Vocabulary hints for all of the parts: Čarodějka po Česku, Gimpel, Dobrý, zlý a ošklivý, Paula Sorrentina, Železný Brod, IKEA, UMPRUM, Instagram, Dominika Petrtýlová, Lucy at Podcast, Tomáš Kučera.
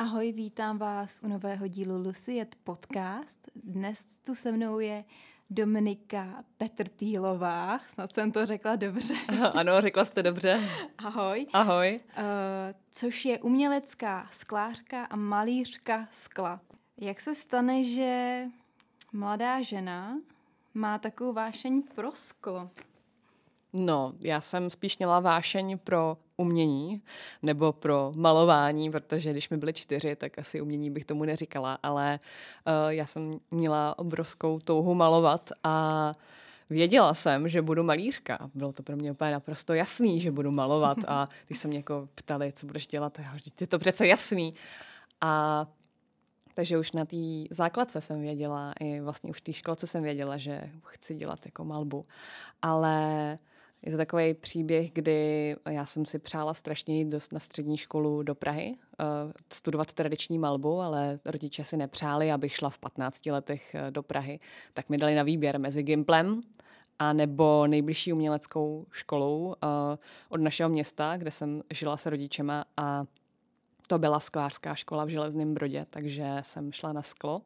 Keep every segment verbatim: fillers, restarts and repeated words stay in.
Ahoj, vítám vás u nového dílu Lucy at Podcast. Dnes tu se mnou je Dominika Petrtýlová. Snad jsem to řekla dobře. Ano, řekla jste dobře. Ahoj. Ahoj. Uh, což je umělecká sklářka a malířka skla. Jak se stane, že mladá žena má takovou vášeň pro sklo? No, já jsem spíš měla vášeň pro umění nebo pro malování, protože když mi byly čtyři, tak asi umění bych tomu neříkala, ale uh, já jsem měla obrovskou touhu malovat a věděla jsem, že budu malířka. Bylo to pro mě úplně naprosto jasný, že budu malovat, a když se mě jako ptali, co budeš dělat, tak je to přece jasný. A takže už na té základce jsem věděla, i vlastně už v té školce jsem věděla, že chci dělat jako malbu. Ale je to takový příběh, kdy já jsem si přála strašně jít na střední školu do Prahy, uh, studovat tradiční malbu, ale rodiče si nepřáli, abych šla v patnácti letech do Prahy. Tak mi dali na výběr mezi Gimplem a nebo nejbližší uměleckou školou uh, od našeho města, kde jsem žila se rodičema, a to byla sklářská škola v Železném Brodě, takže jsem šla na sklo,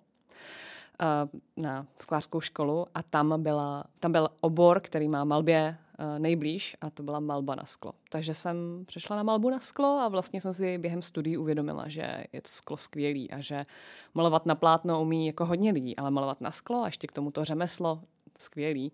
na sklářskou školu, a tam, byla, tam byl obor, který má malbě nejblíž, a to byla malba na sklo. Takže jsem přešla na malbu na sklo a vlastně jsem si během studií uvědomila, že je to sklo skvělý a že malovat na plátno umí jako hodně lidí, ale malovat na sklo a ještě k tomu to řemeslo, skvělý.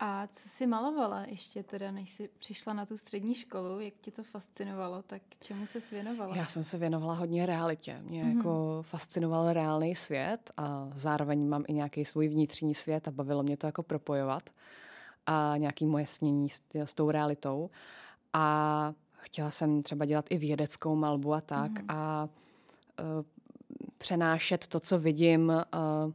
A co jsi malovala ještě teda, než jsi přišla na tu střední školu? Jak tě to fascinovalo? Tak čemu ses věnovala? Já jsem se věnovala hodně realitě. Mě mm-hmm. jako fascinoval reálný svět a zároveň mám i nějaký svůj vnitřní svět a bavilo mě to jako propojovat a nějaký moje snění s, s tou realitou. A chtěla jsem třeba dělat i vědeckou malbu a tak mm-hmm. a uh, přenášet to, co vidím, uh,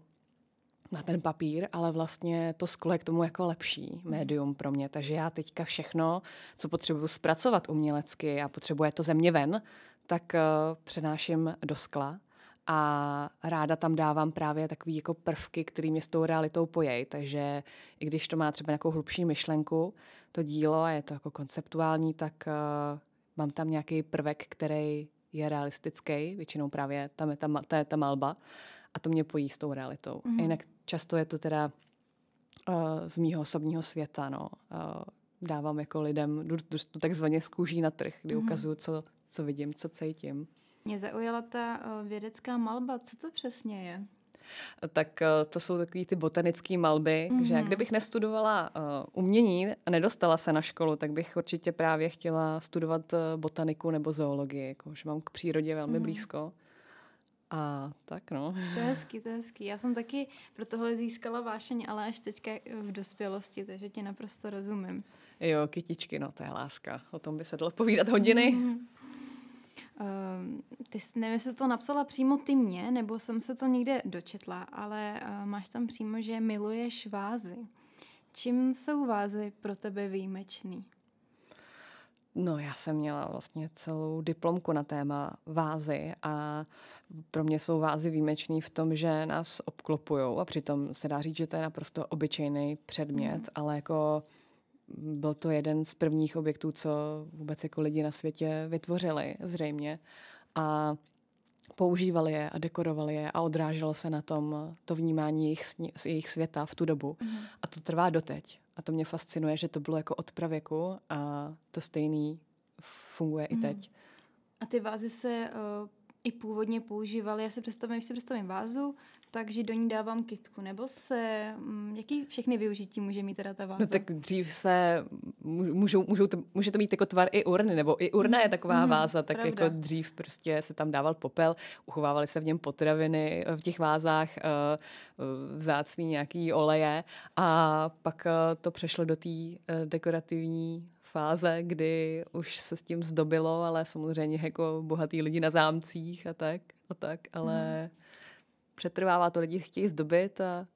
na ten papír, ale vlastně to sklo je k tomu jako lepší médium pro mě. Takže já teďka všechno, co potřebuji zpracovat umělecky a potřebuje to ze mě ven, tak uh, přenáším do skla a ráda tam dávám právě takový jako prvky, který mě s tou realitou pojejí. Takže i když to má třeba nějakou hlubší myšlenku, to dílo, a je to jako konceptuální, tak uh, mám tam nějaký prvek, který je realistický, většinou právě tam je ta, ta, je ta malba, a to mě pojí s tou realitou. Mm-hmm. Jinak často je to teda uh, z mýho osobního světa. No. Uh, dávám jako lidem, jdu, jdu takzvaně z kůží na trh, kdy mm-hmm. ukazuju, co, co vidím, co cítím. Mě zaujala ta uh, vědecká malba. Co to přesně je? Tak uh, to jsou takový ty botanické malby, mm-hmm. že kdybych nestudovala uh, umění a nedostala se na školu, tak bych určitě právě chtěla studovat uh, botaniku nebo zoologii, jako, že mám k přírodě velmi mm-hmm. blízko. A tak no. To je hezký, to je hezký. Já jsem taky pro tohle získala vášeň, ale až teďka v dospělosti, takže ti naprosto rozumím. Jo, kytičky, no to je láska. O tom by se dalo povídat hodiny. Mm-hmm. Um, ty, nevím, jestli to napsala přímo ty mě, nebo jsem se to někde dočetla, ale uh, máš tam přímo, že miluješ vázy. Čím jsou vázy pro tebe výjimečný? No, já jsem měla vlastně celou diplomku na téma vázy a pro mě jsou vázy výjimečný v tom, že nás obklopujou, a přitom se dá říct, že to je naprosto obyčejný předmět, mm. ale jako byl to jeden z prvních objektů, co vůbec jako lidi na světě vytvořili zřejmě, a používali je a dekorovali je a odráželo se na tom to vnímání jejich, jejich světa v tu dobu. Mm. A to trvá doteď. A to mě fascinuje, že to bylo jako od pravěku a to stejný funguje mm. i teď. A ty vázy se uh, i původně používaly. Já si představím, když si představím vázu, takže do ní dávám kytku. Nebo se, um, jaký všechny využití může mít teda ta váza? No tak dřív se, můžou, můžou to, může to mít jako tvar i urny, nebo i urna je taková mm. váza, tak pravda. Jako dřív prostě se tam dával popel, uchovávaly se v něm potraviny v těch vázách, uh, vzácný nějaký oleje, a pak uh, to přešlo do té uh, dekorativní fáze, kdy už se s tím zdobilo, ale samozřejmě jako bohatý lidi na zámcích a tak, a tak, ale... Mm. Přetrvává to, lidi chtějí zdobit a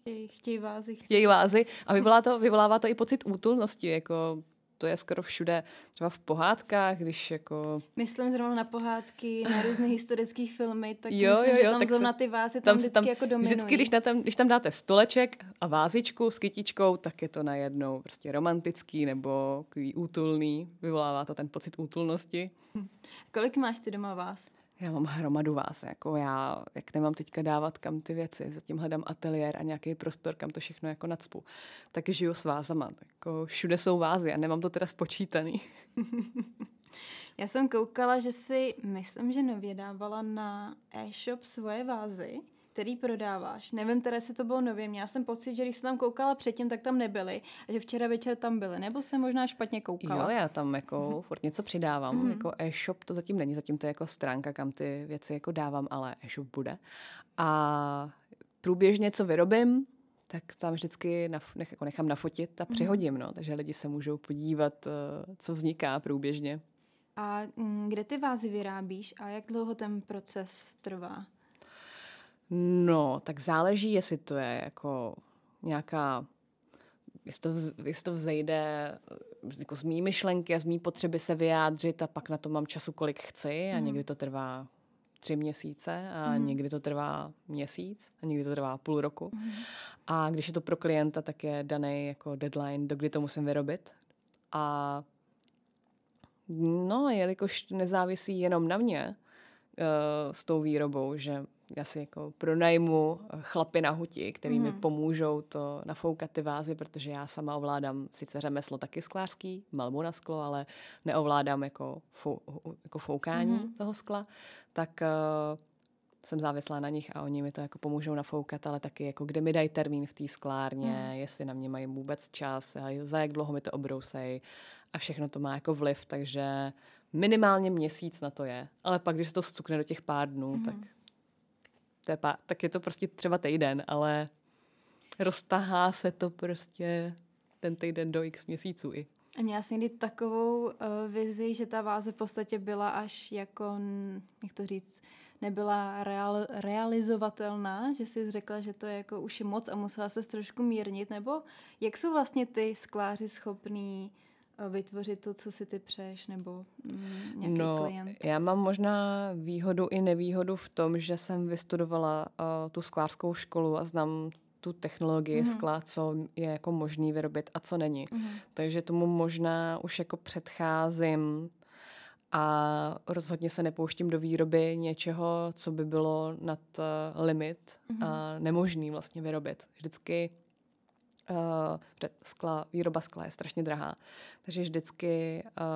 chtějí, chtějí vázy. Chtějí vázy a vyvolává to, vyvolává to i pocit útulnosti, jako to je skoro všude, třeba v pohádkách, když jako... Myslím zrovna na pohádky, na různé historické filmy, tak jo, myslím, jo, jo, že tam tak zrovna ty vázy tam, tam vždycky tam, jako dominují. Vždycky, když, na tam, když tam dáte stoleček a vázičku s kytičkou, tak je to najednou prostě romantický nebo útulný, vyvolává to ten pocit útulnosti. Hm. Kolik máš ty doma váz? Já mám hromadu vás, jako já, jak nemám teďka dávat kam ty věci, zatím hledám ateliér a nějaký prostor, kam to všechno jako nacpu. Tak žiju s vázama, tak jako všude jsou vázy a nemám to teda spočítaný. Já jsem koukala, že si, myslím, že nově dávala na e-shop svoje vázy, který prodáváš. Nevím, teda jestli to bylo nově. Měla jsem pocit, že když jsem tam koukala předtím, tak tam nebyly. A že včera večer tam byly. Nebo jsem možná špatně koukala. Jo, já tam jako mm-hmm. furt něco přidávám. Mm-hmm. Jako e-shop to zatím není. Zatím to je jako stránka, kam ty věci jako dávám, ale e-shop bude. A průběžně, co vyrobím, tak tam vždycky naf- jako nechám nafotit a přehodím. Mm-hmm. No. Takže lidi se můžou podívat, co vzniká průběžně. A kde ty vázy vyrábíš a jak dlouho ten proces trvá? No, tak záleží, jestli to je jako nějaká, jestli to, jestli to vzejde jako z mý myšlenky a z mý potřeby se vyjádřit a pak na to mám času, kolik chci a mm. někdy to trvá tři měsíce a mm. někdy to trvá měsíc a někdy to trvá půl roku. Mm. A když je to pro klienta, tak je daný jako deadline, dokdy to musím vyrobit. A no, jelikož nezávisí jenom na mě uh, s tou výrobou, že já si jako pronajmu chlapy na huti, který mm. mi pomůžou to nafoukat ty vázy, protože já sama ovládám sice řemeslo taky sklářský, malbu na sklo, ale neovládám jako, fou, jako foukání mm. toho skla, tak uh, jsem závislá na nich a oni mi to jako pomůžou nafoukat, ale taky jako kde mi dají termín v té sklárně, mm. jestli na mě mají vůbec čas, za jak dlouho mi to obrousej a všechno to má jako vliv, takže minimálně měsíc na to je, ale pak, když se to zcukne do těch pár dnů, mm. tak Je pá, tak je to prostě třeba týden, ale roztahá se to prostě ten týden do x měsíců i. A měla jsi někdy takovou uh, vizi, že ta váze v podstatě byla až jako, jak to říct, nebyla real, realizovatelná, že jsi řekla, že to je jako už je moc a musela se trošku mírnit, nebo jak jsou vlastně ty skláři schopní vytvořit to, co si ty přeješ, nebo mm, nějaký no, klient? Já mám možná výhodu i nevýhodu v tom, že jsem vystudovala uh, tu sklářskou školu a znám tu technologii mm-hmm. skla, co je jako možný vyrobit a co není. Mm-hmm. Takže tomu možná už jako předcházím a rozhodně se nepouštím do výroby něčeho, co by bylo nad uh, limit mm-hmm. a nemožný vlastně vyrobit. Vždycky Uh, skla, výroba skla je strašně drahá, takže vždycky uh,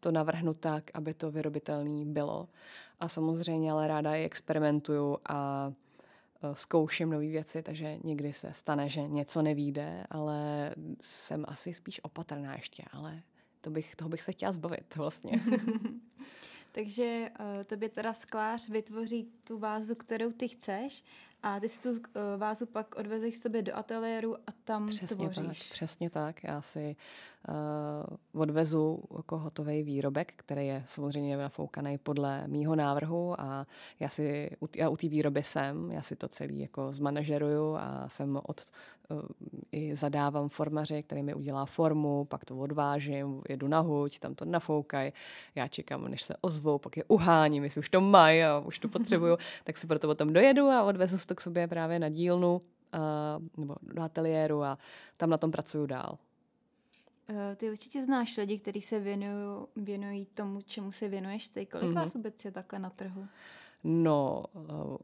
to navrhnu tak, aby to vyrobitelný bylo a samozřejmě ale ráda i experimentuju a uh, zkouším nové věci, takže někdy se stane, že něco nevyjde, ale jsem asi spíš opatrná ještě, ale to bych, toho bych se chtěla zbavit vlastně. Takže uh, tobě teda sklář vytvoří tu vázu, kterou ty chceš, a ty si tu vázu pak odvezeš sobě do ateliéru a tam přesně tvoříš. Tak, přesně tak. Já si uh, odvezu jako hotový výrobek, který je samozřejmě nafoukaný podle mýho návrhu a já si já u té výroby jsem, já si to celý jako zmanažeruju a jsem od, uh, i zadávám formaři, který mi udělá formu, pak to odvážím, jedu na huť, tam to nafoukaj, já čekám, než se ozvou, pak je uháním, jestli už to mají a už to potřebuju, tak si proto potom dojedu a odvezu to k sobě právě na dílnu a, nebo do ateliéru a tam na tom pracuju dál. Ty určitě znáš lidi, kteří se věnují, věnují tomu, čemu se věnuješ ty. Kolik mm-hmm. vás vůbec je takhle na trhu? No,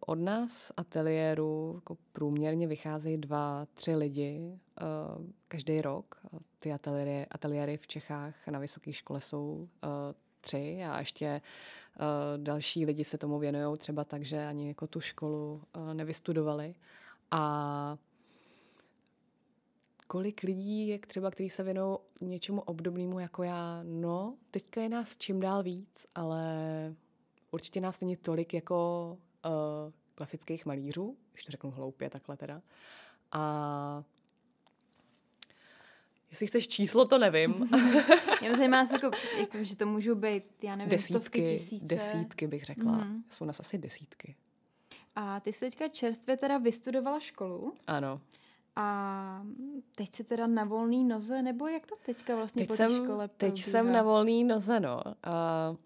od nás ateliéru jako průměrně vycházejí dva, tři lidi každý rok. Ty ateliéry, ateliéry v Čechách na vysoké škole jsou tři a ještě uh, další lidi se tomu věnujou třeba tak, že ani jako tu školu uh, nevystudovali. A kolik lidí je třeba, kteří se věnují něčemu obdobnému jako já? No, teďka je nás čím dál víc, ale určitě nás není tolik jako uh, klasických malířů, když to řeknu hloupě, takhle teda. A jestli chceš číslo, to nevím. Já zajímá se, jako, jako, že to můžou být, já nevím, desítky, stovky, tisíce. Desítky bych řekla. Mm. Jsou nás asi desítky. A ty jsi teďka čerstvě teda vystudovala školu. Ano. A teď jsi teda na volný noze, nebo jak to teďka vlastně teď po té škole? Teď probíhá? Jsem na volný noze, no. A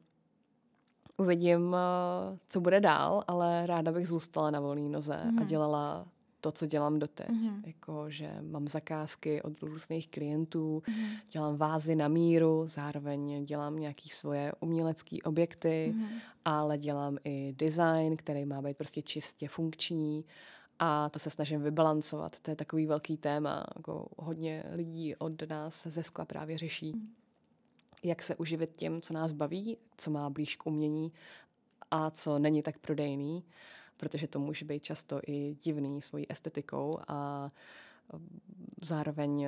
uvidím, co bude dál, ale ráda bych zůstala na volný noze mm. a dělala to, co dělám doteď. Mm. Jako, že mám zakázky od různých klientů, mm. dělám vázy na míru, zároveň dělám nějaké svoje umělecké objekty, mm. ale dělám i design, který má být prostě čistě funkční. A to se snažím vybalancovat. To je takový velký téma. Jako hodně lidí od nás ze skla právě řeší, jak se uživit tím, co nás baví, co má blíž k umění a co není tak prodejný, protože to může být často i divný svojí estetikou a zároveň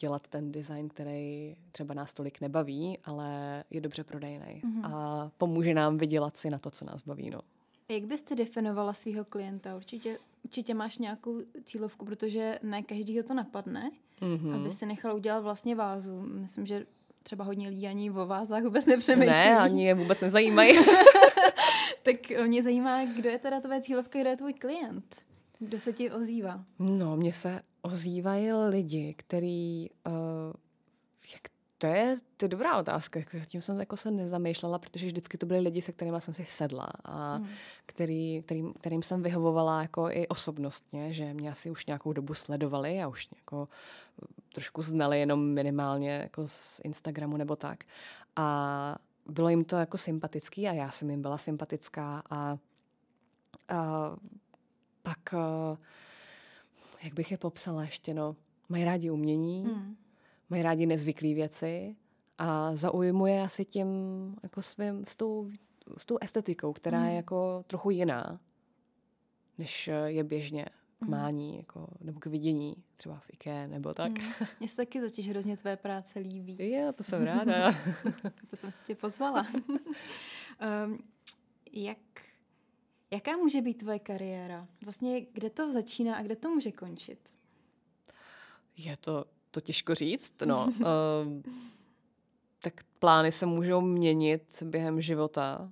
dělat ten design, který třeba nás tolik nebaví, ale je dobře prodejný mm-hmm. a pomůže nám vydělat si na to, co nás baví. No. Jak byste definovala svého klienta? Určitě, určitě máš nějakou cílovku, protože ne každýho to napadne, mm-hmm. aby si nechal udělat vlastně vázu. Myslím, že třeba hodně lidí ani o vázách vůbec nepřemýšlí. Ne, ani je vůbec nezajímají. Tak mě zajímá, kdo je teda tvoje cílovka, kdo je tvůj klient? Kdo se ti ozývá? No, mně se ozývají lidi, který... Uh, jak To je, to je dobrá otázka, tím jsem jako se nezamýšlela, protože vždycky to byly lidi, se kterými jsem si sedla a hmm. který, kterým, kterým jsem vyhovovala jako i osobnostně, že mě asi už nějakou dobu sledovali a už jako trošku znali jenom minimálně jako z Instagramu nebo tak. A bylo jim to jako sympatický a já jsem jim byla sympatická a, a pak, jak bych je popsala ještě, no, mají rádi umění, hmm. mají rádi nezvyklé věci a zaujmuje asi tím jako svým, s tou, s tou estetikou, která mm. je jako trochu jiná, než je běžně k mání, mm. jako, nebo k vidění, třeba v IKEA nebo tak. Mm. Mně se taky totiž hrozně tvé práce líbí. Jo, to jsem ráda. To jsem si tě pozvala. um, jak, jaká může být tvoje kariéra? Vlastně kde to začíná a kde to může končit? Je to... to těžko říct, no. Uh, tak plány se můžou měnit během života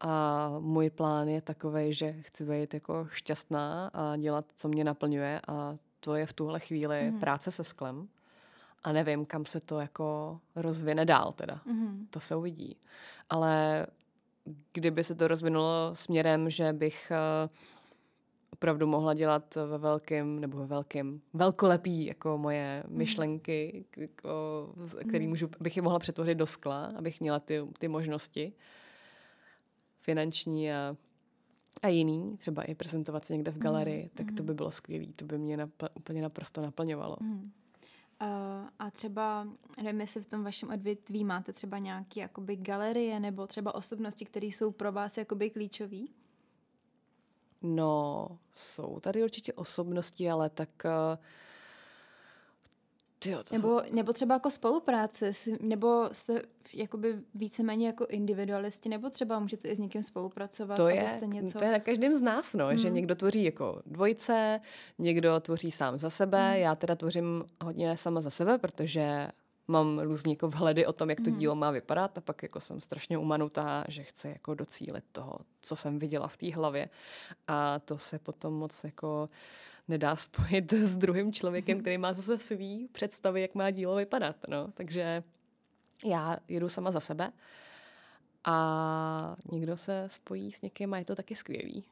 a můj plán je takovej, že chci být jako šťastná a dělat, co mě naplňuje a to je v tuhle chvíli mm. práce se sklem a nevím, kam se to jako rozvine dál teda. Mm. To se uvidí. Ale kdyby se to rozvinulo směrem, že bych... Uh, opravdu mohla dělat ve velkém, nebo ve velkém, velkolepý, jako moje myšlenky, jako, který můžu, bych je mohla přetvořit do skla, abych měla ty, ty možnosti finanční a, a jiný, třeba i prezentovat se někde v galerii, tak to by bylo skvělý, to by mě napl, úplně naprosto naplňovalo. Mm. Uh, a třeba, nevím, jestli v tom vašem odvětví máte třeba nějaké jakoby galerie, nebo třeba osobnosti, které jsou pro vás jakoby klíčový? No, jsou tady určitě osobnosti, ale tak... Uh, tyjo, to nebo, jsou... nebo třeba jako spolupráce, nebo jste jakoby víceméně jako individualisti, nebo třeba můžete i s někým spolupracovat? To, je, něco... to je na každém z nás, no, hmm. že někdo tvoří jako dvojce, někdo tvoří sám za sebe, hmm. já teda tvořím hodně sama za sebe, protože mám různý jako vhledy o tom, jak to hmm. dílo má vypadat a pak jako jsem strašně umanutá, že chci jako docílit toho, co jsem viděla v té hlavě. A to se potom moc jako nedá spojit s druhým člověkem, který má zase svý představy, jak má dílo vypadat. No. Takže já jedu sama za sebe a někdo se spojí s někým a je to taky skvělý.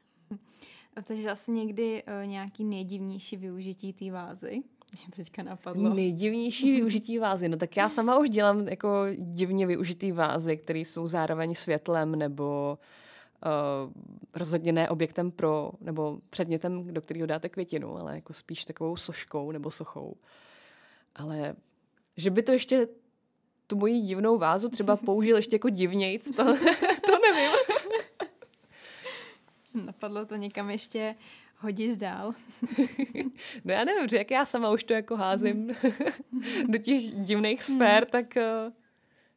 Takže asi někdy o, nějaký nejdivnější využití té vázy. Mě teďka napadlo. Nejdivnější využití vázy. No tak já sama už dělám jako divně využitý vázy, které jsou zároveň světlem nebo uh, rozhodně ne objektem pro, nebo předmětem, do kterého dáte květinu, ale jako spíš takovou soškou nebo sochou. Ale že by to ještě tu moji divnou vázu třeba použil ještě jako divnějc, to, to nevím. Napadlo to někam ještě hodíš dál. No já nevím, že jak já sama už to jako házím do těch divných sfér, tak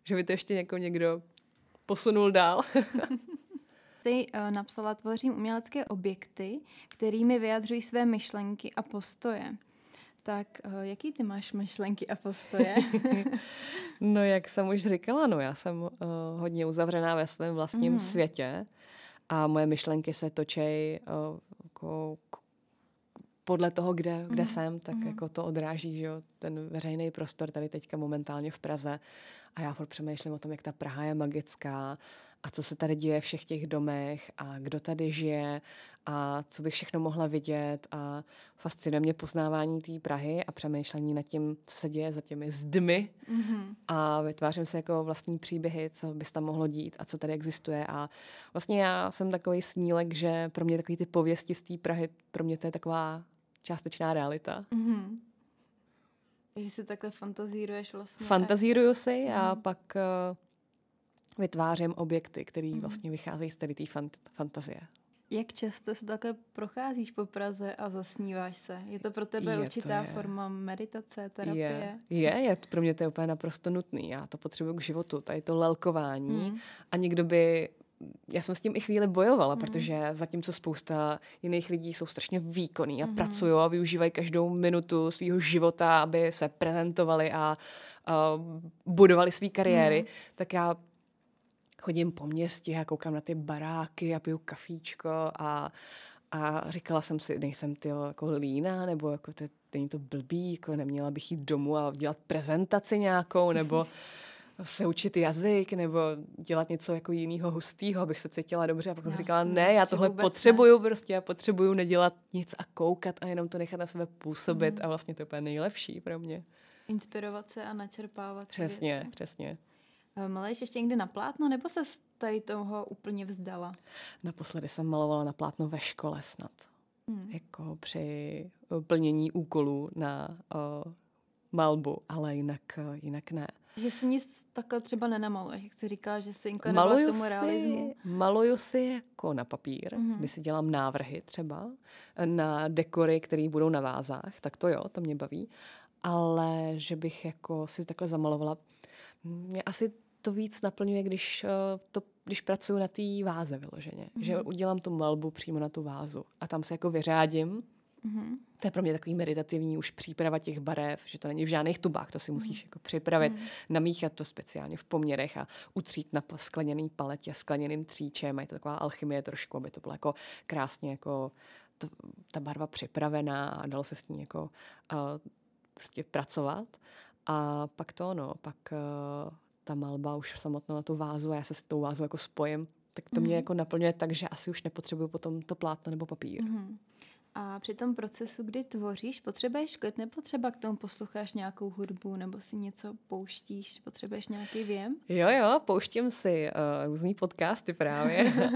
že by to ještě jako někdo posunul dál. Ty uh, napsala, tvořím umělecké objekty, kterými vyjadřují své myšlenky a postoje. Tak uh, jaký ty máš myšlenky a postoje? No jak jsem už říkala, no já jsem uh, hodně uzavřená ve svém vlastním mm. světě a moje myšlenky se točejí uh, jako podle toho, kde, kde mm. jsem, tak mm. jako to odráží, že jo, ten veřejný prostor tady teďka momentálně v Praze. A já furt přemýšlím o tom, jak ta Praha je magická a co se tady děje v všech těch domech a kdo tady žije a co bych všechno mohla vidět. A fascinuje mě poznávání té Prahy a přemýšlení nad tím, co se děje za těmi zdmi. Mm-hmm. A vytvářím se jako vlastní příběhy, co by se tam mohlo dít a co tady existuje. A vlastně já jsem takový snílek, že pro mě takový ty pověsti z té Prahy, pro mě to je taková částečná realita. Mm-hmm. Že si takhle fantazíruješ vlastně. Fantazíruju si a mm. pak uh, vytvářím objekty, které mm. vlastně vycházejí z tady té fant- fantazie. Jak často se takhle procházíš po Praze a zasníváš se? Je to pro tebe je, určitá forma meditace, terapie? Je, je, je to, pro mě to je úplně naprosto nutný. Já to potřebuju k životu, tady to lelkování. Mm. A někdo by... Já jsem s tím i chvíli bojovala, mm. protože zatímco spousta jiných lidí jsou strašně výkonní a mm. pracují a využívají každou minutu svého života, aby se prezentovali a, a budovali své kariéry, mm. tak já chodím po městě a koukám na ty baráky a piju kafíčko a, a říkala jsem si, nejsem ty jako líná, nebo jako to není to blbý, jako neměla bych jít domů a dělat prezentaci nějakou, nebo se učit jazyk, nebo dělat něco jako jinýho hustýho, abych se cítila dobře. A pak já jsem říkala, ne, já tohle potřebuju ne. prostě, já potřebuju nedělat nic a koukat a jenom to nechat na sebe působit mm. a vlastně to je úplně nejlepší pro mě. Inspirovat se a načerpávat. Přesně, věci. přesně. Malejš ještě někdy na plátno, nebo se tady toho úplně vzdala? Naposledy jsem malovala na plátno ve škole snad. Mm. Jako při plnění úkolů na o, malbu, ale jinak, jinak ne. Že si nic takhle třeba nenamaluješ, jak jsi říkala, že jsi inklinala k tomu realismu. Maluju si jako na papír, mm-hmm. kdy si dělám návrhy třeba na dekory, které budou na vázách, tak to jo, to mě baví. Ale že bych jako si takhle zamalovala, mě asi to víc naplňuje, když, to, když pracuju na té váze vyloženě. Mm-hmm. Že udělám tu malbu přímo na tu vázu a tam se jako vyřádím. Mm-hmm. To je pro mě takový meditativní už příprava těch barev, že to není v žádných tubách, to si musíš jako připravit, mm. namíchat to speciálně v poměrech a utřít na skleněný paletě, skleněným tříčem. A je to taková alchymie trošku, aby to bylo jako krásně jako t- ta barva připravená a dalo se s ní jako uh, prostě pracovat. A pak to no, pak uh, ta malba už samotnou na tu vázu a já se s tou vázou jako spojím, tak to mm. mě jako naplňuje tak, že asi už nepotřebuju potom to plátno nebo papír. Mm. A při tom procesu, kdy tvoříš, potřebuješ klid, nebo třeba k tomu posloucháš nějakou hudbu, nebo si něco pouštíš, potřebuješ nějaký věm? Jo, jo, pouštím si uh, různý podcasty právě, uh,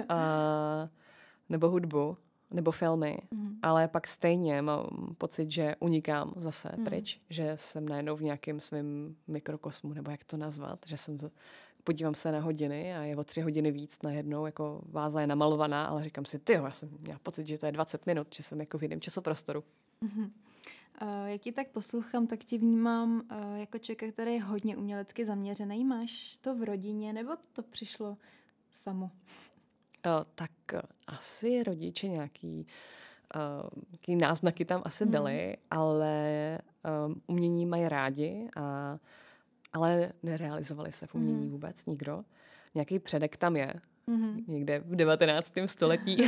nebo hudbu, nebo filmy, mm. ale pak stejně mám pocit, že unikám zase mm. pryč, že jsem najednou v nějakém svém mikrokosmu, nebo jak to nazvat, že jsem... Z... Podívám se na hodiny a je o tři hodiny víc najednou, jako váza je namalovaná, ale říkám si, tyjo, já jsem měla pocit, že to je dvacet minut, že jsem jako v jiném časoprostoru. Uh-huh. Uh, jak ti tak poslouchám, tak ti vnímám uh, jako člověka, který je hodně umělecky zaměřený. Máš to v rodině, nebo to přišlo samo? Uh, tak uh, asi rodiče nějaký, uh, nějaký náznaky tam asi hmm. byly, ale um, umění mají rádi a ale nerealizovali se v umění mm. vůbec nikdo. Nějaký předek tam je. Mm-hmm. Někde v devatenáctém století.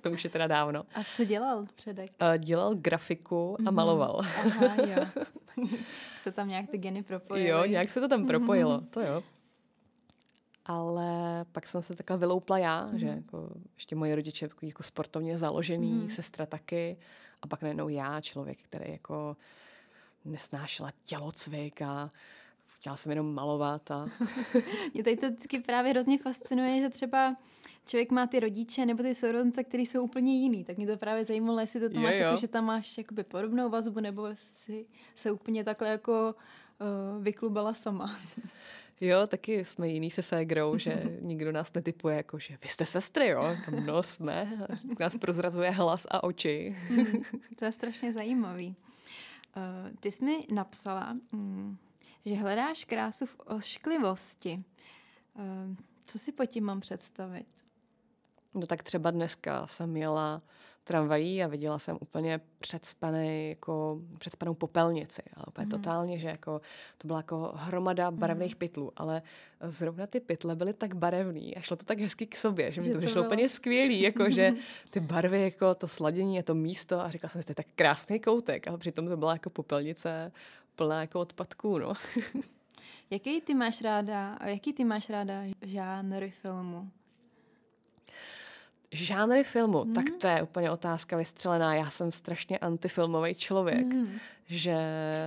To už je teda dávno. A co dělal předek? Dělal grafiku mm-hmm. a maloval. Aha, jo. Se tam nějak ty geny propojily. Jo, nějak se to tam propojilo. Mm-hmm. To jo. Ale pak jsem se takhle vyloupla já, mm-hmm. že jako ještě moje rodiče jako sportovně založený, mm-hmm. sestra taky. A pak najednou já, člověk, který jako nesnášela tělocvik a chtěla jsem jenom malovat. A... Mě tady to vždycky právě hrozně fascinuje, že třeba člověk má ty rodiče nebo ty sourozence, který jsou úplně jiný. Tak mě to právě zajímalo, jestli to, to máš, jako, že tam máš jakoby podobnou vazbu, nebo si se úplně takhle jako uh, vyklubala sama. Jo, taky jsme jiný se ségrou, že nikdo nás netypuje jako, že vy jste sestry, jo? No, jsme. Nás prozrazuje hlas a oči. Mm, to je strašně zajímavý. Uh, ty jsi mi napsala... Mm, že hledáš krásu v ošklivosti. Co si pod tím mám představit? No tak třeba dneska jsem jela tramvají a viděla jsem úplně předspaný, jako předspanou popelnici. Ale úplně mm. totálně, že jako, to byla jako hromada barevných mm. pytlů. Ale zrovna ty pytle byly tak barevný a šlo to tak hezky k sobě, že mi to přišlo úplně skvělý. Jako, že ty barvy, jako to sladění a to místo. A říkala jsem si, to je tak krásný koutek. Ale přitom to byla jako popelnice plná jako odpadků. No. Jaký ty máš ráda, jaký ty máš ráda žánry filmu? Žánry filmu, hmm. tak to je úplně otázka vystřelená. Já jsem strašně antifilmový člověk, hmm. že...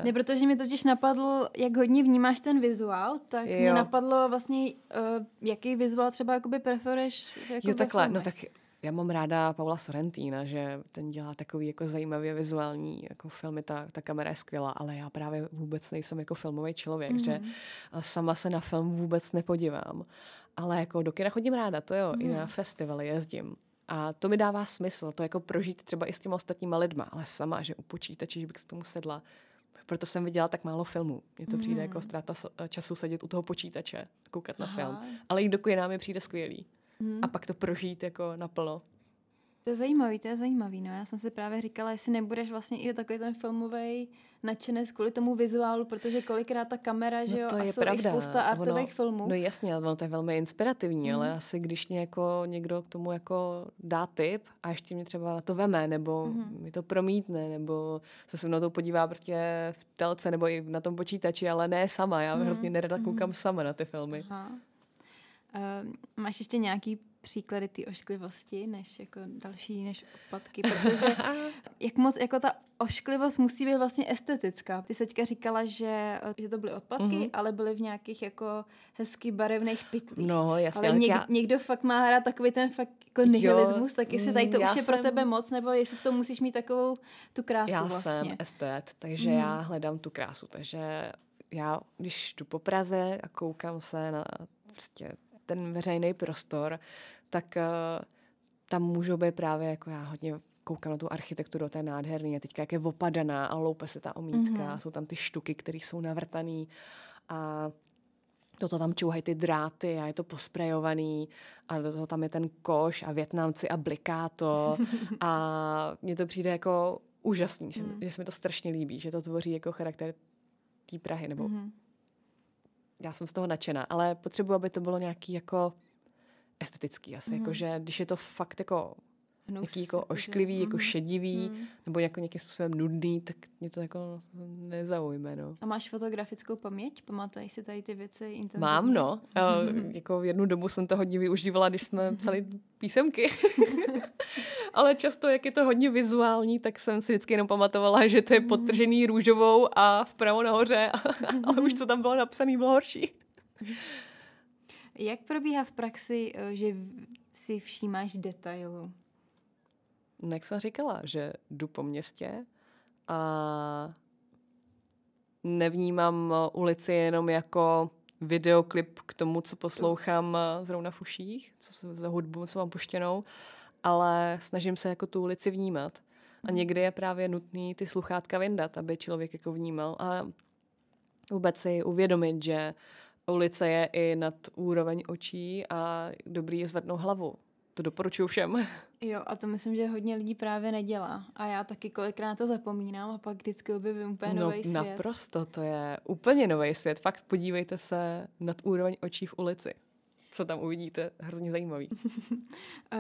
Ne, protože mi totiž napadlo, jak hodně vnímáš ten vizuál, tak jo. mě napadlo vlastně, uh, jaký vizuál třeba jakoby preferuješ. Jako jo, takhle, filmech. No tak já mám ráda Paula Sorrentina, že ten dělá takový jako zajímavě vizuální jako filmy, ta, ta kamera je skvělá, ale já právě vůbec nejsem jako filmový člověk, hmm. že sama se na film vůbec nepodívám. Ale jako do kina chodím ráda, to jo, mm. i na festivaly jezdím. A to mi dává smysl, to jako prožít třeba i s těma ostatníma lidma, ale sama, že u počítače, že bych k tomu sedla. Proto jsem viděla tak málo filmů. Mně to mm. přijde jako ztráta času sedět u toho počítače, koukat Aha. na film. Ale i do kina mi přijde skvělý. Mm. A pak to prožít jako naplno. To je zajímavý, to je zajímavý. No. Já jsem si právě říkala, jestli nebudeš vlastně i takový ten filmovej nadšenec kvůli tomu vizuálu, protože kolikrát ta kamera, no že jo, a jsou i spousta artových filmů. No jasně, ono to je velmi inspirativní, mm. ale asi když mě jako někdo k tomu jako dá tip a ještě mě třeba na to veme, nebo mm. mi to promítne, nebo se se mnou to podívá prostě v telce nebo i na tom počítači, ale ne sama. Já mm. hrozně nerada koukám mm. sama na ty filmy. Aha. Uh, máš ještě nějaký příklady ty ošklivosti, než jako další, než odpadky, protože jak moc, jako ta ošklivost musí být vlastně estetická. Ty se teďka říkala, že, že to byly odpadky, mm-hmm. ale byly v nějakých jako hezky barevných pytlích. No, jasně. Ale něk, já... někdo fakt má rád takový ten fakt jako nihilismus, tak jestli tady to už jsem... je pro tebe moc, nebo jestli v tom musíš mít takovou tu krásu já vlastně. Já jsem estet, takže mm. já hledám tu krásu, takže já, když jdu po Praze a koukám se na prostě ten veřejný prostor, tak uh, tam můžou být právě, jako já hodně koukám na tu architekturu, to je nádherný a teďka jak je opadaná a loupe se ta omítka, mm-hmm. jsou tam ty štuky, které jsou navrtaný a do toho tam čouhají ty dráty a je to posprejovaný a do toho tam je ten koš a Vietnamci a bliká to a mně to přijde jako úžasný, mm-hmm. že, že se mi to strašně líbí, že to tvoří jako charakter té Prahy, nebo mm-hmm. já jsem z toho nadšená, ale potřebuji, aby to bylo nějaký jako estetický asi, mm. jako, že když je to fakt jako Hnus, nějaký jako ošklivý, že? Jako mm. šedivý, mm. nebo jako nějakým způsobem nudný, tak mě to jako nezaujme. No. A máš fotografickou paměť? Pamatuješ si tady ty věci intenzivně? Mám, no. Mm. E, jako jednu dobu jsem to hodně využívala, když jsme psali písemky. Ale často, jak je to hodně vizuální, tak jsem si vždycky jenom pamatovala, že to je podtržený růžovou a vpravo nahoře, ale už co tam bylo napsané, bylo horší. Jak probíhá v praxi, že si všímáš detailu? Jak jsem říkala, že jdu po městě a nevnímám ulici jenom jako videoklip k tomu, co poslouchám zrovna v uších, co za hudbu, co mám puštěnou, ale snažím se jako tu ulici vnímat. A někdy je právě nutný ty sluchátka vyndat, aby člověk jako vnímal a vůbec si uvědomit, že ulice je i nad úroveň očí a dobrý je zvednout hlavu. To doporučuju všem. Jo, a to myslím, že hodně lidí právě nedělá. A já taky kolikrát to zapomínám a pak vždycky objevím úplně no, nový svět. No naprosto, to je úplně nový svět. Fakt podívejte se nad úroveň očí v ulici. Co tam uvidíte, hrozně zajímavý. uh,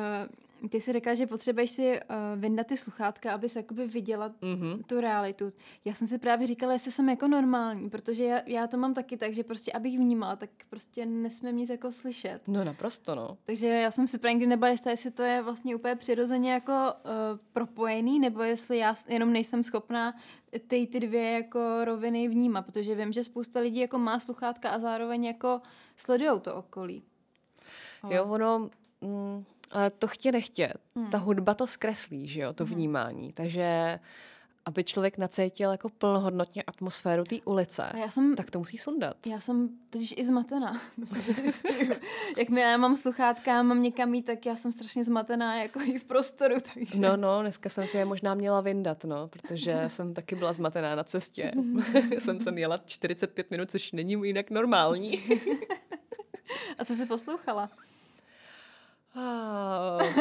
ty jsi řekla, že potřebuješ si uh, vyndat ty sluchátka, aby se jakoby viděla mm-hmm. tu realitu. Já jsem si právě říkala, jestli jsem jako normální, protože já, já to mám taky tak, že prostě abych vnímala, tak prostě nesmím nic jako slyšet. No naprosto, no. Takže já jsem si právě nikdy nebyla jistá, jestli to je vlastně úplně přirozeně jako uh, propojený, nebo jestli já jenom nejsem schopná ty, ty dvě jako roviny vnímat, protože vím, že spousta lidí jako má sluchátka a zároveň jako sledujou to okolí. Jo, ono, mm, ale to chtě nechtě. Hmm. Ta hudba to zkreslí, že jo, to vnímání. Takže, aby člověk nacítil jako plnohodnotně atmosféru té ulice, já jsem, tak to musí sundat. Já jsem totiž i zmatená. Jak mi já mám sluchátka, mám někam jít, tak já jsem strašně zmatená jako i v prostoru. Takže. No, no, dneska jsem si je možná měla vyndat, no, protože jsem taky byla zmatená na cestě. jsem jsem jela čtyřicet pět minut, což není jinak normální. A co jsi poslouchala? Oh,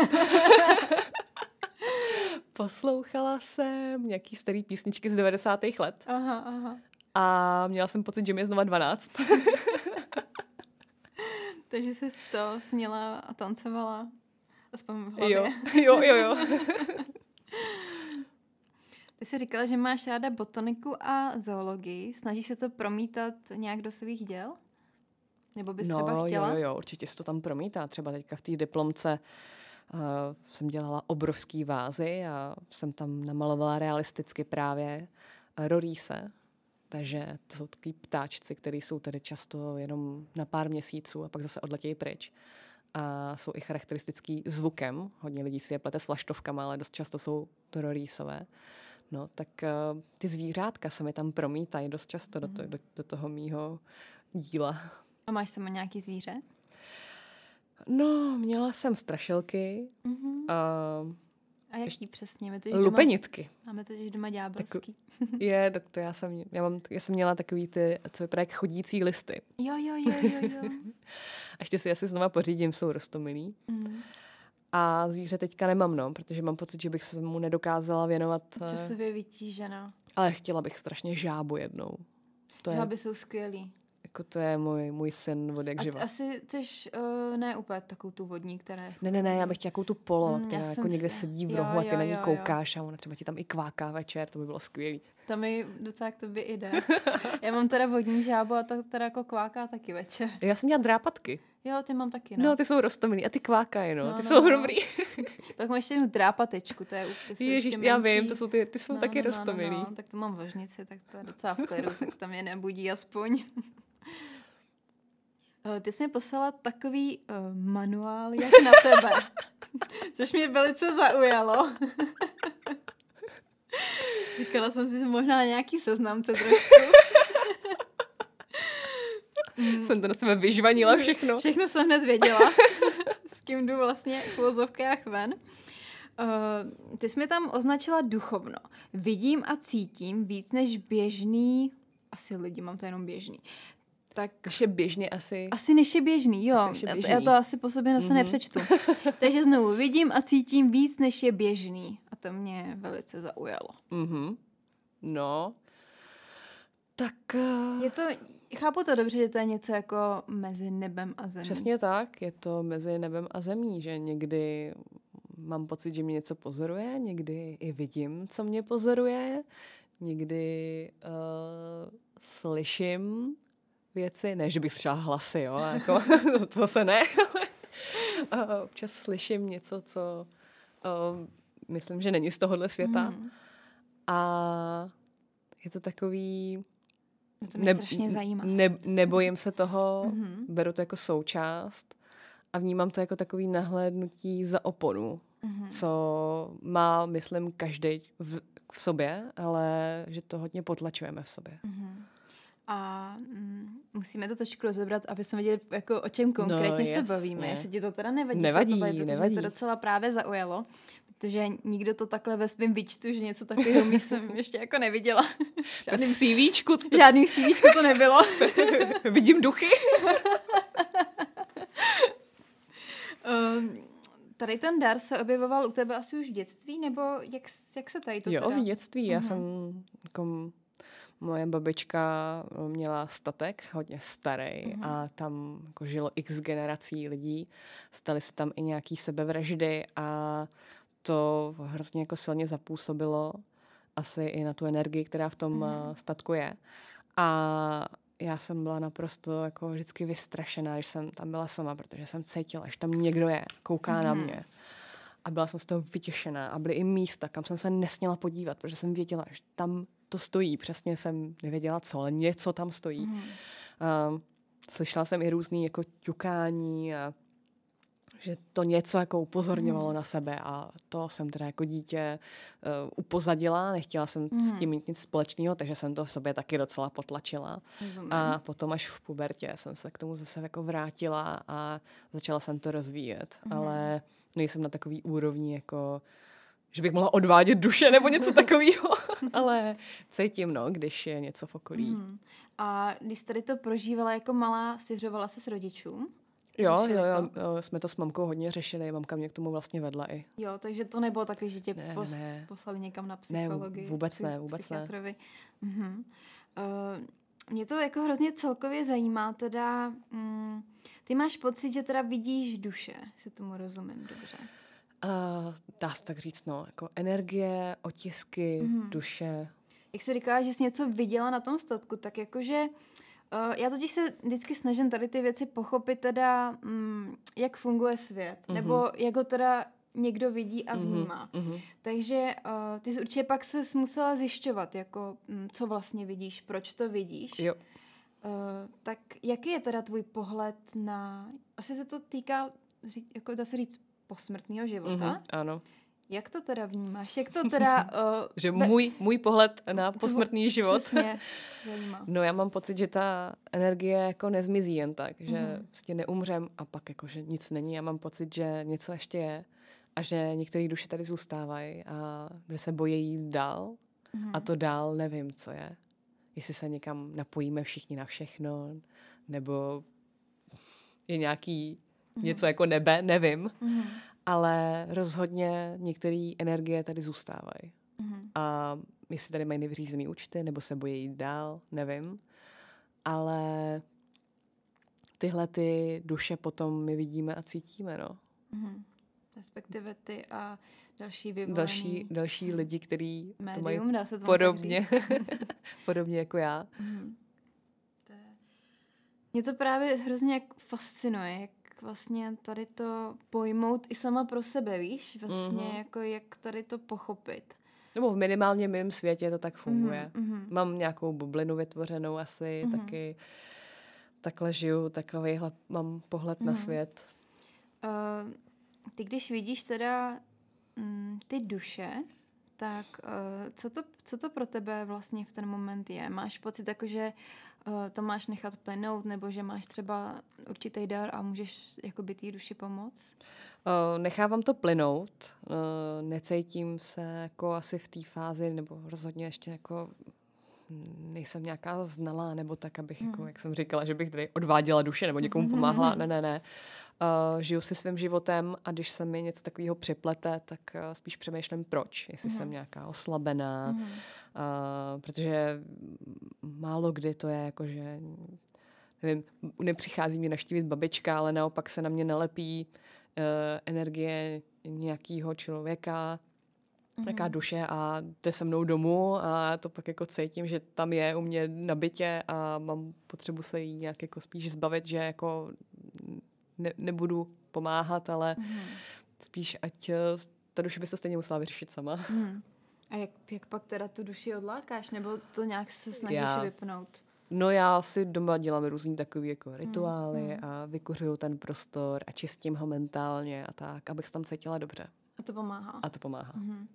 Poslouchala jsem nějaký starý písničky z devadesátých let. Aha, aha. A měla jsem pocit, že mi je znova dvanáct. Takže jsi to sněla a tancovala. Aspoň v hlavě. Jo, jo, jo. jo. Ty jsi říkala, že máš ráda botaniku a zoologii. Snažíš se to promítat nějak do svých děl? Nebo bys no, třeba chtěla? No jo, jo, určitě se to tam promítá. Třeba teďka v té diplomce uh, jsem dělala obrovský vázy a jsem tam namalovala realisticky právě rorýse. Takže to jsou takový ptáčci, který jsou tady často jenom na pár měsíců a pak zase odletějí pryč. A jsou i charakteristický zvukem. Hodně lidí si je plete s vlaštovkama, ale dost často jsou rorýsové. No, tak uh, ty zvířátka se mi tam promítají dost často mm. do, to, do, do toho mýho díla. A máš sama nějaký zvíře? No, měla jsem strašilky. Mm-hmm. Uh, a jaký přesně? Lupenitky. Máme totiž doma ďábelský. Je, tak to já jsem, já, mám, já jsem měla takový ty, co vypadá jak chodící listy. Jo, jo, jo, jo, jo. A ještě si asi znova pořídím, jsou roztomilý. Mm. A zvíře teďka nemám, no, protože mám pocit, že bych se mu nedokázala věnovat. Časově vytížená. Ale chtěla bych strašně žábu jednou. To Žáby je, jsou skvělý. Jako to je můj, můj syn od jak živa. Asi tyž uh, ne úplně takovou tu vodní, které... Ne, ne, ne, já bych chtěla takovou tu polo, mm, která jako někde si... sedí v rohu jo, a ty jo, na ní koukáš jo. A ona třeba ti tam i kváká večer, to by bylo skvělý. To mi docela k tobě jde. Já mám teda vodní žábu a to teda jako kváká taky večer. Já jsem měla drápatky. Jo, ty mám taky, no. No, ty jsou roztomilý a ty kvákají, no. no ty no, jsou no. dobrý. Tak máš ještě jednu drápatečku, to je úplně Ježíš, já vím, to jsou ty, ty jsou no, taky no, roztomilý. No, no, tak to mám vožnici, tak to je docela v klidu, tak tam je nebudí aspoň. Ty jsi mi poslala takový uh, manuál, jak na tebe. Což mě velice zaujalo. Říkala jsem si možná nějaký seznamce trošku. Jsem to na sebe vyžvanila všechno. Všechno jsem hned věděla, s kým jdu vlastně v uvozovkách ven. Uh, ty jsi mi tam označila duchovno. Vidím a cítím víc než běžný, asi lidi, mám to jenom běžný, takže běžně asi... Asi než je běžný, jo. Je běžný. Já to asi po sobě zase mm-hmm. nepřečtu. Takže znovu vidím a cítím víc, než je běžný. A to mě velice zaujalo. Mm-hmm. No. Tak... Uh... Je to... Chápu to dobře, že to je něco jako mezi nebem a zemí. Přesně tak. Je to mezi nebem a zemí, že někdy mám pocit, že mě něco pozoruje, někdy i vidím, co mě pozoruje, někdy uh, slyším věci, ne, že bych třeba hlasy, jo, jako, to zase ne, ale občas slyším něco, co uh, myslím, že není z tohohle světa mm. a je to takový, to mě ne, strašně zajímá. Ne, nebojím se toho, mm-hmm. beru to jako součást a vnímám to jako takový nahlédnutí za oponu, mm-hmm. co má, myslím, každý v, v sobě, ale že to hodně potlačujeme v sobě. Mm-hmm. A mm, musíme to trošku rozebrat, aby jsme věděli, jako, o čem konkrétně no, se bavíme. Jestli ti to teda nevadí, nevadí, se to baví, protože nevadí. Mě to docela právě zaujalo, protože nikdo to takhle ve svém výčtu, že něco takového jsem ještě jako neviděla. Žádný CVčku. To... Žádný CVčku to nebylo. Vidím duchy. um, tady ten dar se objevoval u tebe asi už v dětství, nebo jak, jak se tady to jo, teda... Jo, v dětství. Já uh-huh. jsem... Kom... Moje babička měla statek, hodně starý, mm-hmm. a tam jako žilo x generací lidí. Staly se tam i nějaký sebevraždy a to hrozně jako silně zapůsobilo asi i na tu energii, která v tom mm-hmm. statku je. A já jsem byla naprosto jako vždycky vystrašená, když jsem tam byla sama, protože jsem cítila, že tam někdo je, kouká mm-hmm. na mě. A byla jsem z toho vytěšená a byly i místa, kam jsem se nesměla podívat, protože jsem věděla, že tam to stojí. Přesně jsem nevěděla co, ale něco tam stojí. Mm. Uh, slyšela jsem i různý jako ťukání a že to něco jako upozorňovalo mm. na sebe a to jsem teda jako dítě uh, upozadila, nechtěla jsem mm. s tím mít nic společného, takže jsem to v sobě taky docela potlačila. Mm. A potom až v pubertě jsem se k tomu zase jako vrátila a začala jsem to rozvíjet, mm. ale nejsem na takový úrovni jako že bych mohla odvádět duše nebo něco takového, ale cítím, no, když je něco v okolí. Mm. A když jsi tady to prožívala jako malá, svěřovala se s rodičům? Jo, jo, jo, jo, jsme to s mamkou hodně řešili, mamka mě k tomu vlastně vedla i. Jo, takže to nebylo taky, že tě ne, pos, ne. poslali někam na psychologii. Ne, vůbec ne, vůbec psychiatrovi. Ne. Mhm. Uh, mě to jako hrozně celkově zajímá, teda mm, ty máš pocit, že teda vidíš duše, si tomu rozumím dobře. Uh, dá se tak říct, no, jako energie, otisky, mm-hmm. duše. Jak jsi říkala, že jsi něco viděla na tom statku, tak jakože uh, já totiž se vždycky snažím tady ty věci pochopit teda, um, jak funguje svět, mm-hmm. nebo jak ho teda někdo vidí a vnímá. Mm-hmm. Takže uh, ty jsi určitě pak se musela zjišťovat, jako um, co vlastně vidíš, proč to vidíš. Jo. Uh, tak jaký je teda tvůj pohled na, asi se to týká, jako dá se říct, posmrtného života. Mm-hmm, ano. Jak to teda vnímáš? Jak to teda... Uh, že můj, můj pohled na posmrtný život. Přesně. No já mám pocit, že ta energie jako nezmizí jen tak, že mm-hmm. vlastně neumřem a pak jako, že nic není. Já mám pocit, že něco ještě je a že některé duše tady zůstávají a že se bojí jít dál mm-hmm. a to dál nevím, co je. Jestli se někam napojíme všichni na všechno, nebo je nějaký něco jako nebe, nevím, mm-hmm. ale rozhodně některé energie tady zůstávají. Mm-hmm. A jestli tady mají nevyřízený účty, nebo se bojí jít dál, nevím. Ale tyhle ty duše potom my vidíme a cítíme, no. Mm-hmm. Respektive ty a další vyvolení. Další, další lidi, kteří to mají podobně, podobně jako já. Mm-hmm. To je... Mě to právě hrozně fascinuje, jak vlastně tady to pojmout i sama pro sebe, víš? Vlastně mm-hmm. jako jak tady to pochopit. Nebo v minimálně mým světě to tak funguje. Mm-hmm. Mám nějakou bublinu vytvořenou asi, mm-hmm. taky takhle žiju, takhle mám pohled mm-hmm. na svět. Uh, ty když vidíš teda mm, ty duše, tak uh, co, to, co to pro tebe vlastně v ten moment je? Máš pocit jako, že to máš nechat plynout, nebo že máš třeba určitý dar a můžeš jakoby té duši pomoct? Uh, nechávám to plynout. Uh, necítím se jako asi v té fázi, nebo rozhodně ještě jako nejsem nějaká znalá, nebo tak, abych, mm. jako, jak jsem říkala, že bych tady odváděla duše, nebo někomu pomáhla. Ne, ne, ne. Uh, žiju si svým životem a když se mi něco takového připlete, tak uh, spíš přemýšlím proč, jestli mm. jsem nějaká oslabená, mm. uh, protože málo kdy to je jako, že nevím, nepřichází mě navštívit babička, ale naopak se na mě nalepí uh, energie nějakého člověka, nějaká mm. duše a jde se mnou domů a to pak jako cítím, že tam je u mě na bytě a mám potřebu se jí nějak jako spíš zbavit, že jako ne, nebudu pomáhat, ale mm. spíš ať ta duše by se stejně musela vyřešit sama. Mm. A jak, jak pak teda tu duši odlákáš? Nebo to nějak se snažíš já, vypnout? No já si doma dělám různý takový jako rituály mm. a vykuřuju ten prostor a čistím ho mentálně a tak, abych se tam cítila dobře. A to pomáhá. A to pomáhá. Mm-hmm.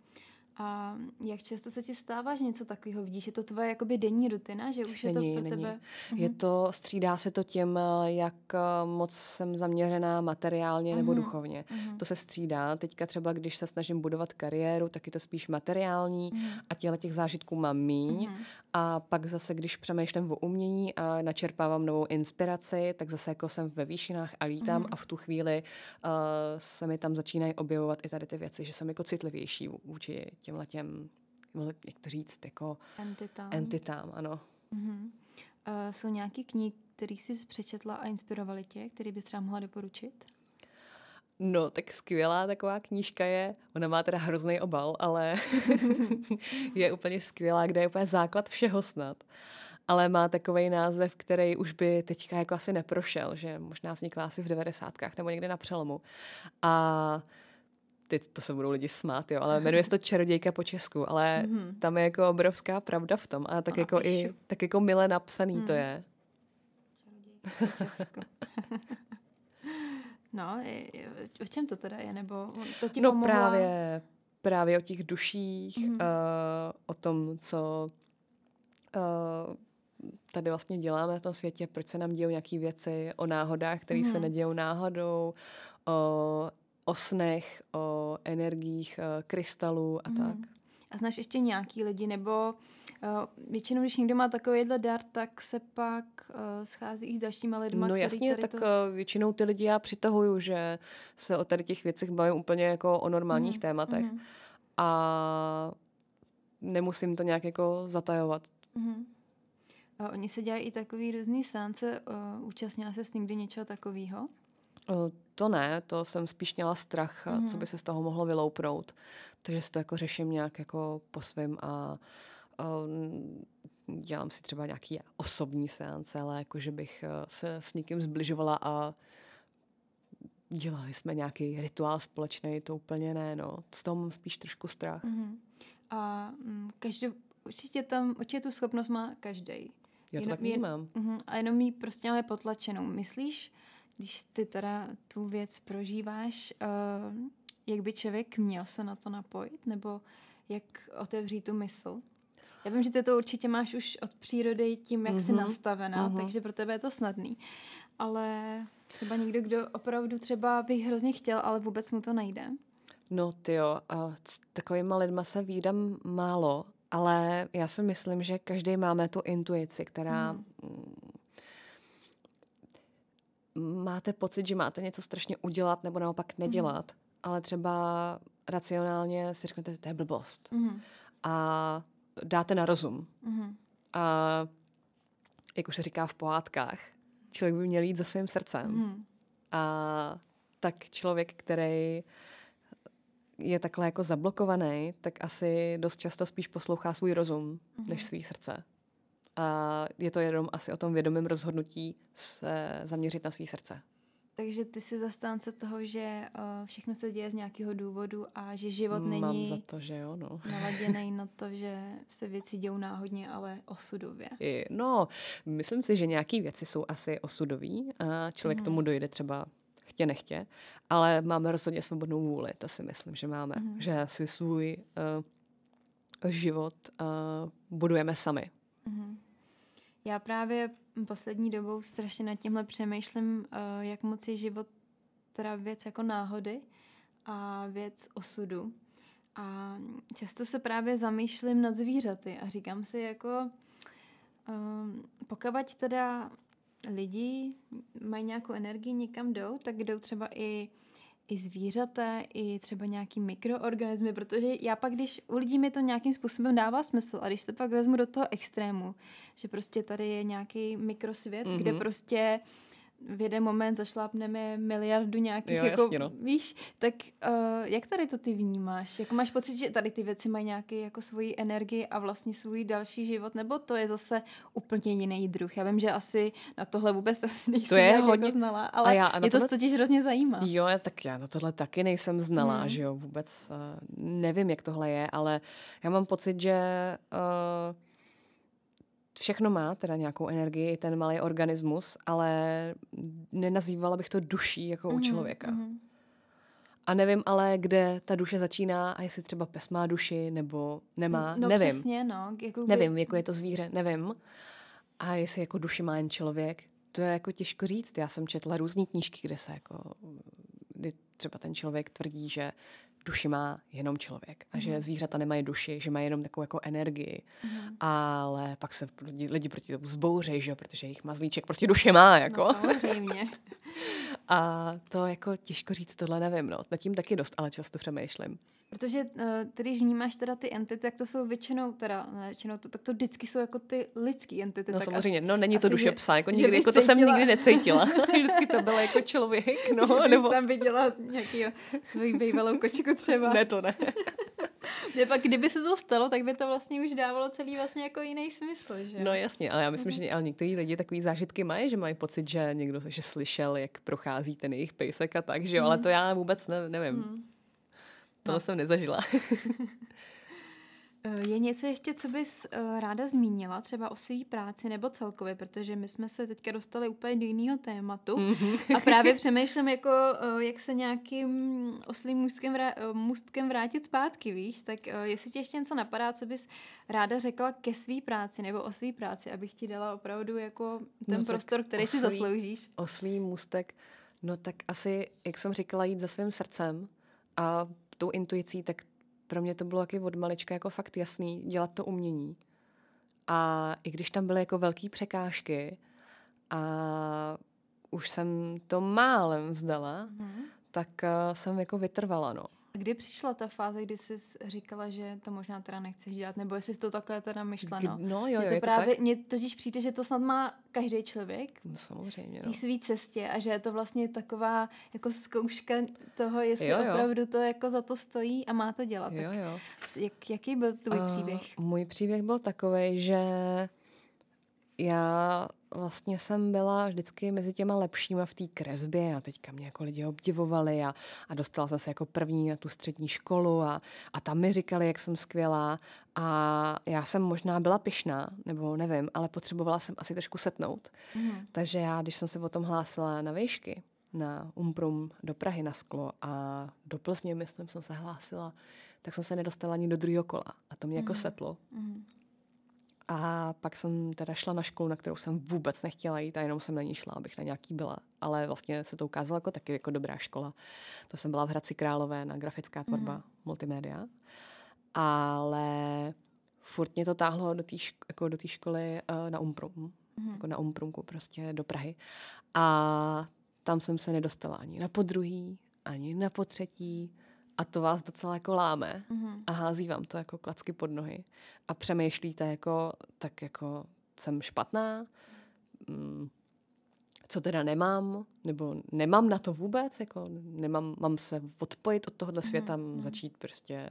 A jak často se ti stává, že něco takového vidíš? Je to tvoje jakoby denní rutina, že už není, je to pro není. Tebe? Mm-hmm. Je to, střídá se to tím, jak moc jsem zaměřená materiálně mm-hmm. nebo duchovně. Mm-hmm. To se střídá. Teďka třeba, když se snažím budovat kariéru, tak je to spíš materiální mm-hmm. a těhle těch zážitků mám míň. Mm-hmm. A pak zase, když přemýšlím o umění a načerpávám novou inspiraci, tak zase jako jsem ve výšinách a lítám mm-hmm. a v tu chvíli uh, se mi tam začínají objevovat i tady ty věci, že jsem jako citlivější vůči těmhle těm, jak to říct, jako entitám. entitám ano. Mm-hmm. Uh, jsou nějaké knihy, které jsi přečetla a inspirovaly tě, které bys třeba mohla doporučit? No, tak skvělá taková knížka je, ona má teda hrozný obal, ale je úplně skvělá, kde je úplně základ všeho snad. Ale má takovej název, který už by teďka jako asi neprošel, že možná vznikla asi v devadesátkách nebo někde na přelomu. A teď to se budou lidi smát, jo, ale jmenuje se to Čarodějka po Česku, ale mm-hmm. tam je jako obrovská pravda v tom a tak a jako i, tak jako mile napsaný mm. to je. Čarodějka po Česku. No, o čem to teda je, nebo to ti no pomohla? No právě, právě o těch duších, mm-hmm. uh, o tom, co uh, tady vlastně děláme na tom světě, proč se nám dějou nějaké věci, o náhodách, které mm-hmm. se nedějou náhodou, o o snech, o energiích, krystalů a mm. tak. A znáš ještě nějaký lidi, nebo uh, většinou, když někdo má takovýhle dar, tak se pak uh, schází i s dalšíma lidma. No jasně, tak to... většinou ty lidi já přitahuju, že se o tady těch věcech bavím úplně jako o normálních mm. tématech. Mm. A nemusím to nějak jako zatajovat. Mm. A oni se dělají i takový různý sánce. Uh, účastnila ses někdy něčeho takového? Uh, to ne, to jsem spíš měla strach, mm-hmm. co by se z toho mohlo vyloupnout. Takže si to jako řeším nějak jako po svém a um, dělám si třeba nějaký osobní sánce, ale jako, že bych se s někým zbližovala a dělali jsme nějaký rituál společný, to úplně ne, no. Z toho mám spíš trošku strach. Mm-hmm. A um, každou určitě tam, určitě tu schopnost má každý. Já to tak vnímám. Jen, uh-huh, a jenom jí prostě ale potlačenou. Myslíš, když ty teda tu věc prožíváš, uh, jak by člověk měl se na to napojit? Nebo jak otevřít tu mysl? Já vím, že ty to určitě máš už od přírody tím, jak uh-huh, jsi nastavená, uh-huh. takže pro tebe je to snadný. Ale třeba někdo, kdo opravdu třeba bych hrozně chtěl, ale vůbec mu to nejde. No tyjo, a s takovýma lidma se vídám málo. Ale já si myslím, že každý máme tu intuici, která hmm. máte pocit, že máte něco strašně udělat nebo naopak nedělat, hmm. ale třeba racionálně si řeknete, že to je blbost. Hmm. A dáte na rozum. Hmm. A jak už se říká v pohádkách, člověk by měl jít za svým srdcem. Hmm. A tak člověk, který... je takhle jako zablokovaný, tak asi dost často spíš poslouchá svůj rozum, mm-hmm. než svý srdce. A je to jenom asi o tom vědomém rozhodnutí se zaměřit na svý srdce. Takže ty jsi zastánce toho, že uh, všechno se děje z nějakého důvodu a že život Mám není za to, že jo, no. naladěný na to, že se věci dějou náhodně, ale osudově. I, no, myslím si, že nějaké věci jsou asi osudový a člověk mm-hmm. tomu dojde třeba chtě nechtě, ale máme rozhodně svobodnou vůli, to si myslím, že máme. Mm-hmm. Že si svůj uh, život uh, budujeme sami. Mm-hmm. Já právě poslední dobou strašně nad tímhle přemýšlím, uh, jak moc je život teda věc jako náhody a věc osudu. A často se právě zamýšlím nad zvířaty a říkám si jako, uh, pokud teda lidi mají nějakou energii, někam jdou, tak jdou třeba i, i zvířata, i třeba nějaký mikroorganismy, protože já pak, když u lidí mi to nějakým způsobem dává smysl a když to pak vezmu do toho extrému, že prostě tady je nějaký mikrosvět, mm-hmm. kde prostě v jeden moment zašlápneme miliardu nějakých, jo, jako, jasně, no. víš, tak uh, jak tady to ty vnímáš? Jako máš pocit, že tady ty věci mají nějaký jako svoji energii a vlastně svůj další život, nebo to je zase úplně jiný druh? Já vím, že asi na tohle vůbec asi nejsem to nějak hodně... jako znala, ale já, je tohle... to totiž hrozně zajímá. Jo, tak já na tohle taky nejsem znala, hmm. že jo, vůbec uh, nevím, jak tohle je, ale já mám pocit, že... Uh... všechno má teda nějakou energii, ten malý organismus, ale nenazývala bych to duší jako mm-hmm, u člověka. Mm-hmm. A nevím ale, kde ta duše začíná a jestli třeba pes má duši nebo nemá, no, nevím. Přesně, no. Jako by... Nevím, jako je to zvíře, nevím. A jestli jako duši má jen člověk, to je jako těžko říct. Já jsem četla různý knížky, kde se jako, kdy třeba ten člověk tvrdí, že duši má jenom člověk a že zvířata nemají duši, že mají jenom takovou jako energii. Mm. Ale pak se lidi, lidi proti tomu vzbouřejí, že? Protože jejich mazlíček prostě duše má. Jako. No, samozřejmě. A to jako těžko říct, tohle nevím. No. Nad tím taky dost, ale často přemýšlím. Protože když vnímáš teda ty entity, jak to jsou většinou, teda, většinou to, tak to vždycky jsou jako ty lidský entity. No tak samozřejmě, asi, no není to duše že, psa, jako, nikdy, jako to jsem nikdy necítila. Vždycky to bylo jako člověk. No, že bys nebo... tam viděla nějaký svůj bývalou kočiku třeba. Ne, to ne. Pak kdyby se to stalo, tak by to vlastně už dávalo celý vlastně jako jiný smysl, že? No jasně, ale já myslím, mm-hmm. že ale některý lidi takový zážitky mají, že mají pocit, že někdo že slyšel, jak prochází ten jejich pejsek a tak, že jo, mm. ale to já vůbec ne, nevím. Mm. Tohle no. jsem nezažila. Je něco ještě, co bys ráda zmínila, třeba o své práci nebo celkově, protože my jsme se teďka dostali úplně do jiného tématu mm-hmm. a právě přemýšlím, jako, jak se nějakým oslým můstkem, můstkem vrátit zpátky, víš, tak jestli ti ještě něco napadá, co bys ráda řekla ke své práci nebo o své práci, abych ti dala opravdu jako ten no prostor, který oslý, si zasloužíš. Oslý můstek, no tak asi, jak jsem říkala, jít za svým srdcem a tou intuicí, tak pro mě to bylo taky od malička jako fakt jasný dělat to umění. A i když tam byly jako velké překážky a už jsem to málem vzdala, hmm. tak jsem jako vytrvala, no. A kdy přišla ta fáze, kdy jsi říkala, že to možná teda nechceš dělat, nebo jestli jsi to takhle teda myšleno? No jo, jo, je to právě, mně totiž přijde, že to snad má každý člověk. No, samozřejmě, no. V té svý cestě a že je to vlastně taková jako zkouška toho, jestli jo, jo. opravdu to jako za to stojí a má to dělat. Jo, jo. Jak, jaký byl tvůj uh, příběh? Můj příběh byl takovej, že já vlastně jsem byla vždycky mezi těma lepšíma v té kresbě a teďka mě jako lidi obdivovali a, a dostala jsem se jako první na tu střední školu a, a tam mi říkali, jak jsem skvělá a já jsem možná byla pyšná, nebo nevím, ale potřebovala jsem asi trošku setnout. Mm. Takže já, když jsem se potom hlásila na výšky, na UMPRUM do Prahy na sklo a do Plzně, myslím, jsem se hlásila, tak jsem se nedostala ani do druhého kola a to mě mm. jako setlo. Mm. A pak jsem teda šla na školu, na kterou jsem vůbec nechtěla jít a jenom jsem na ní šla, abych na nějaký byla. Ale vlastně se to ukázalo jako taky jako dobrá škola. To jsem byla v Hradci Králové na grafická tvorba mm-hmm. multimédia. Ale furt mě to táhlo do té ško- jako do té školy uh, na UMPRUM. Mm-hmm. Jako na UMPRUMku prostě do Prahy. A tam jsem se nedostala ani na podruhý, ani na potřetí. A to vás docela jako láme mm-hmm. a hází vám to jako klacky pod nohy. A přemýšlíte jako, tak jako jsem špatná, mm, co teda nemám, nebo nemám na to vůbec, jako nemám, mám se odpojit od tohohle světa, mm-hmm. začít prostě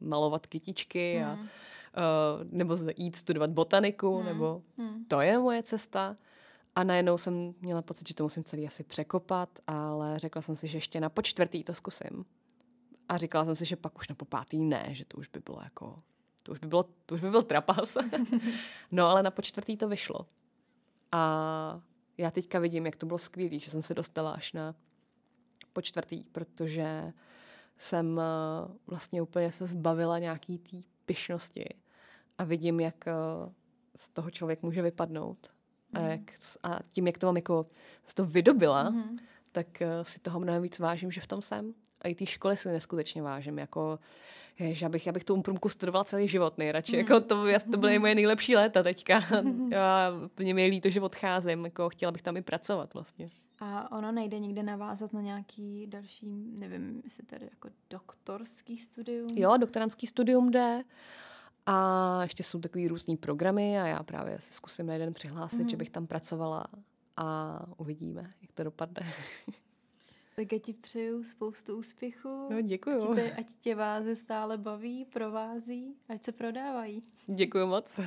malovat kytičky, mm-hmm. a, uh, nebo jít studovat botaniku, mm-hmm. nebo to je moje cesta. A najednou jsem měla pocit, že to musím celý asi překopat, ale řekla jsem si, že ještě na po čtvrtý to zkusím. A říkala jsem si, že pak už na popátý ne, že to už by bylo jako, to už by bylo, to už by byl trapas. No ale na počtvrtý to vyšlo. A já teďka vidím, jak to bylo skvělý, že jsem se dostala až na počtvrtý, protože jsem vlastně úplně se zbavila nějaký té pyšnosti a vidím, jak z toho člověk může vypadnout. Mm. A, jak, a tím, jak to mám jako, to vydobila, mm. tak si toho mnohem víc vážím, že v tom jsem. A i té školy si neskutečně vážím. Jako, jež, já, bych, já bych tu UMPRUMku studovala celý život nejradši. Mm. Jako to, já, to byly moje nejlepší léta teďka. Já, mě je líto, že odcházím. Jako, chtěla bych tam i pracovat vlastně. A ono nejde někde navázat na nějaký další, nevím, jestli tady jako doktorský studium? Jo, doktorantský studium jde. A ještě jsou takový různý programy a já právě si zkusím na jeden přihlásit, mm. že bych tam pracovala a uvidíme, jak to dopadne. Tak já ti přeju spoustu úspěchů. No, děkuju. Ať tě, ať tě váze stále baví, provází, ať se prodávají. Děkuju moc.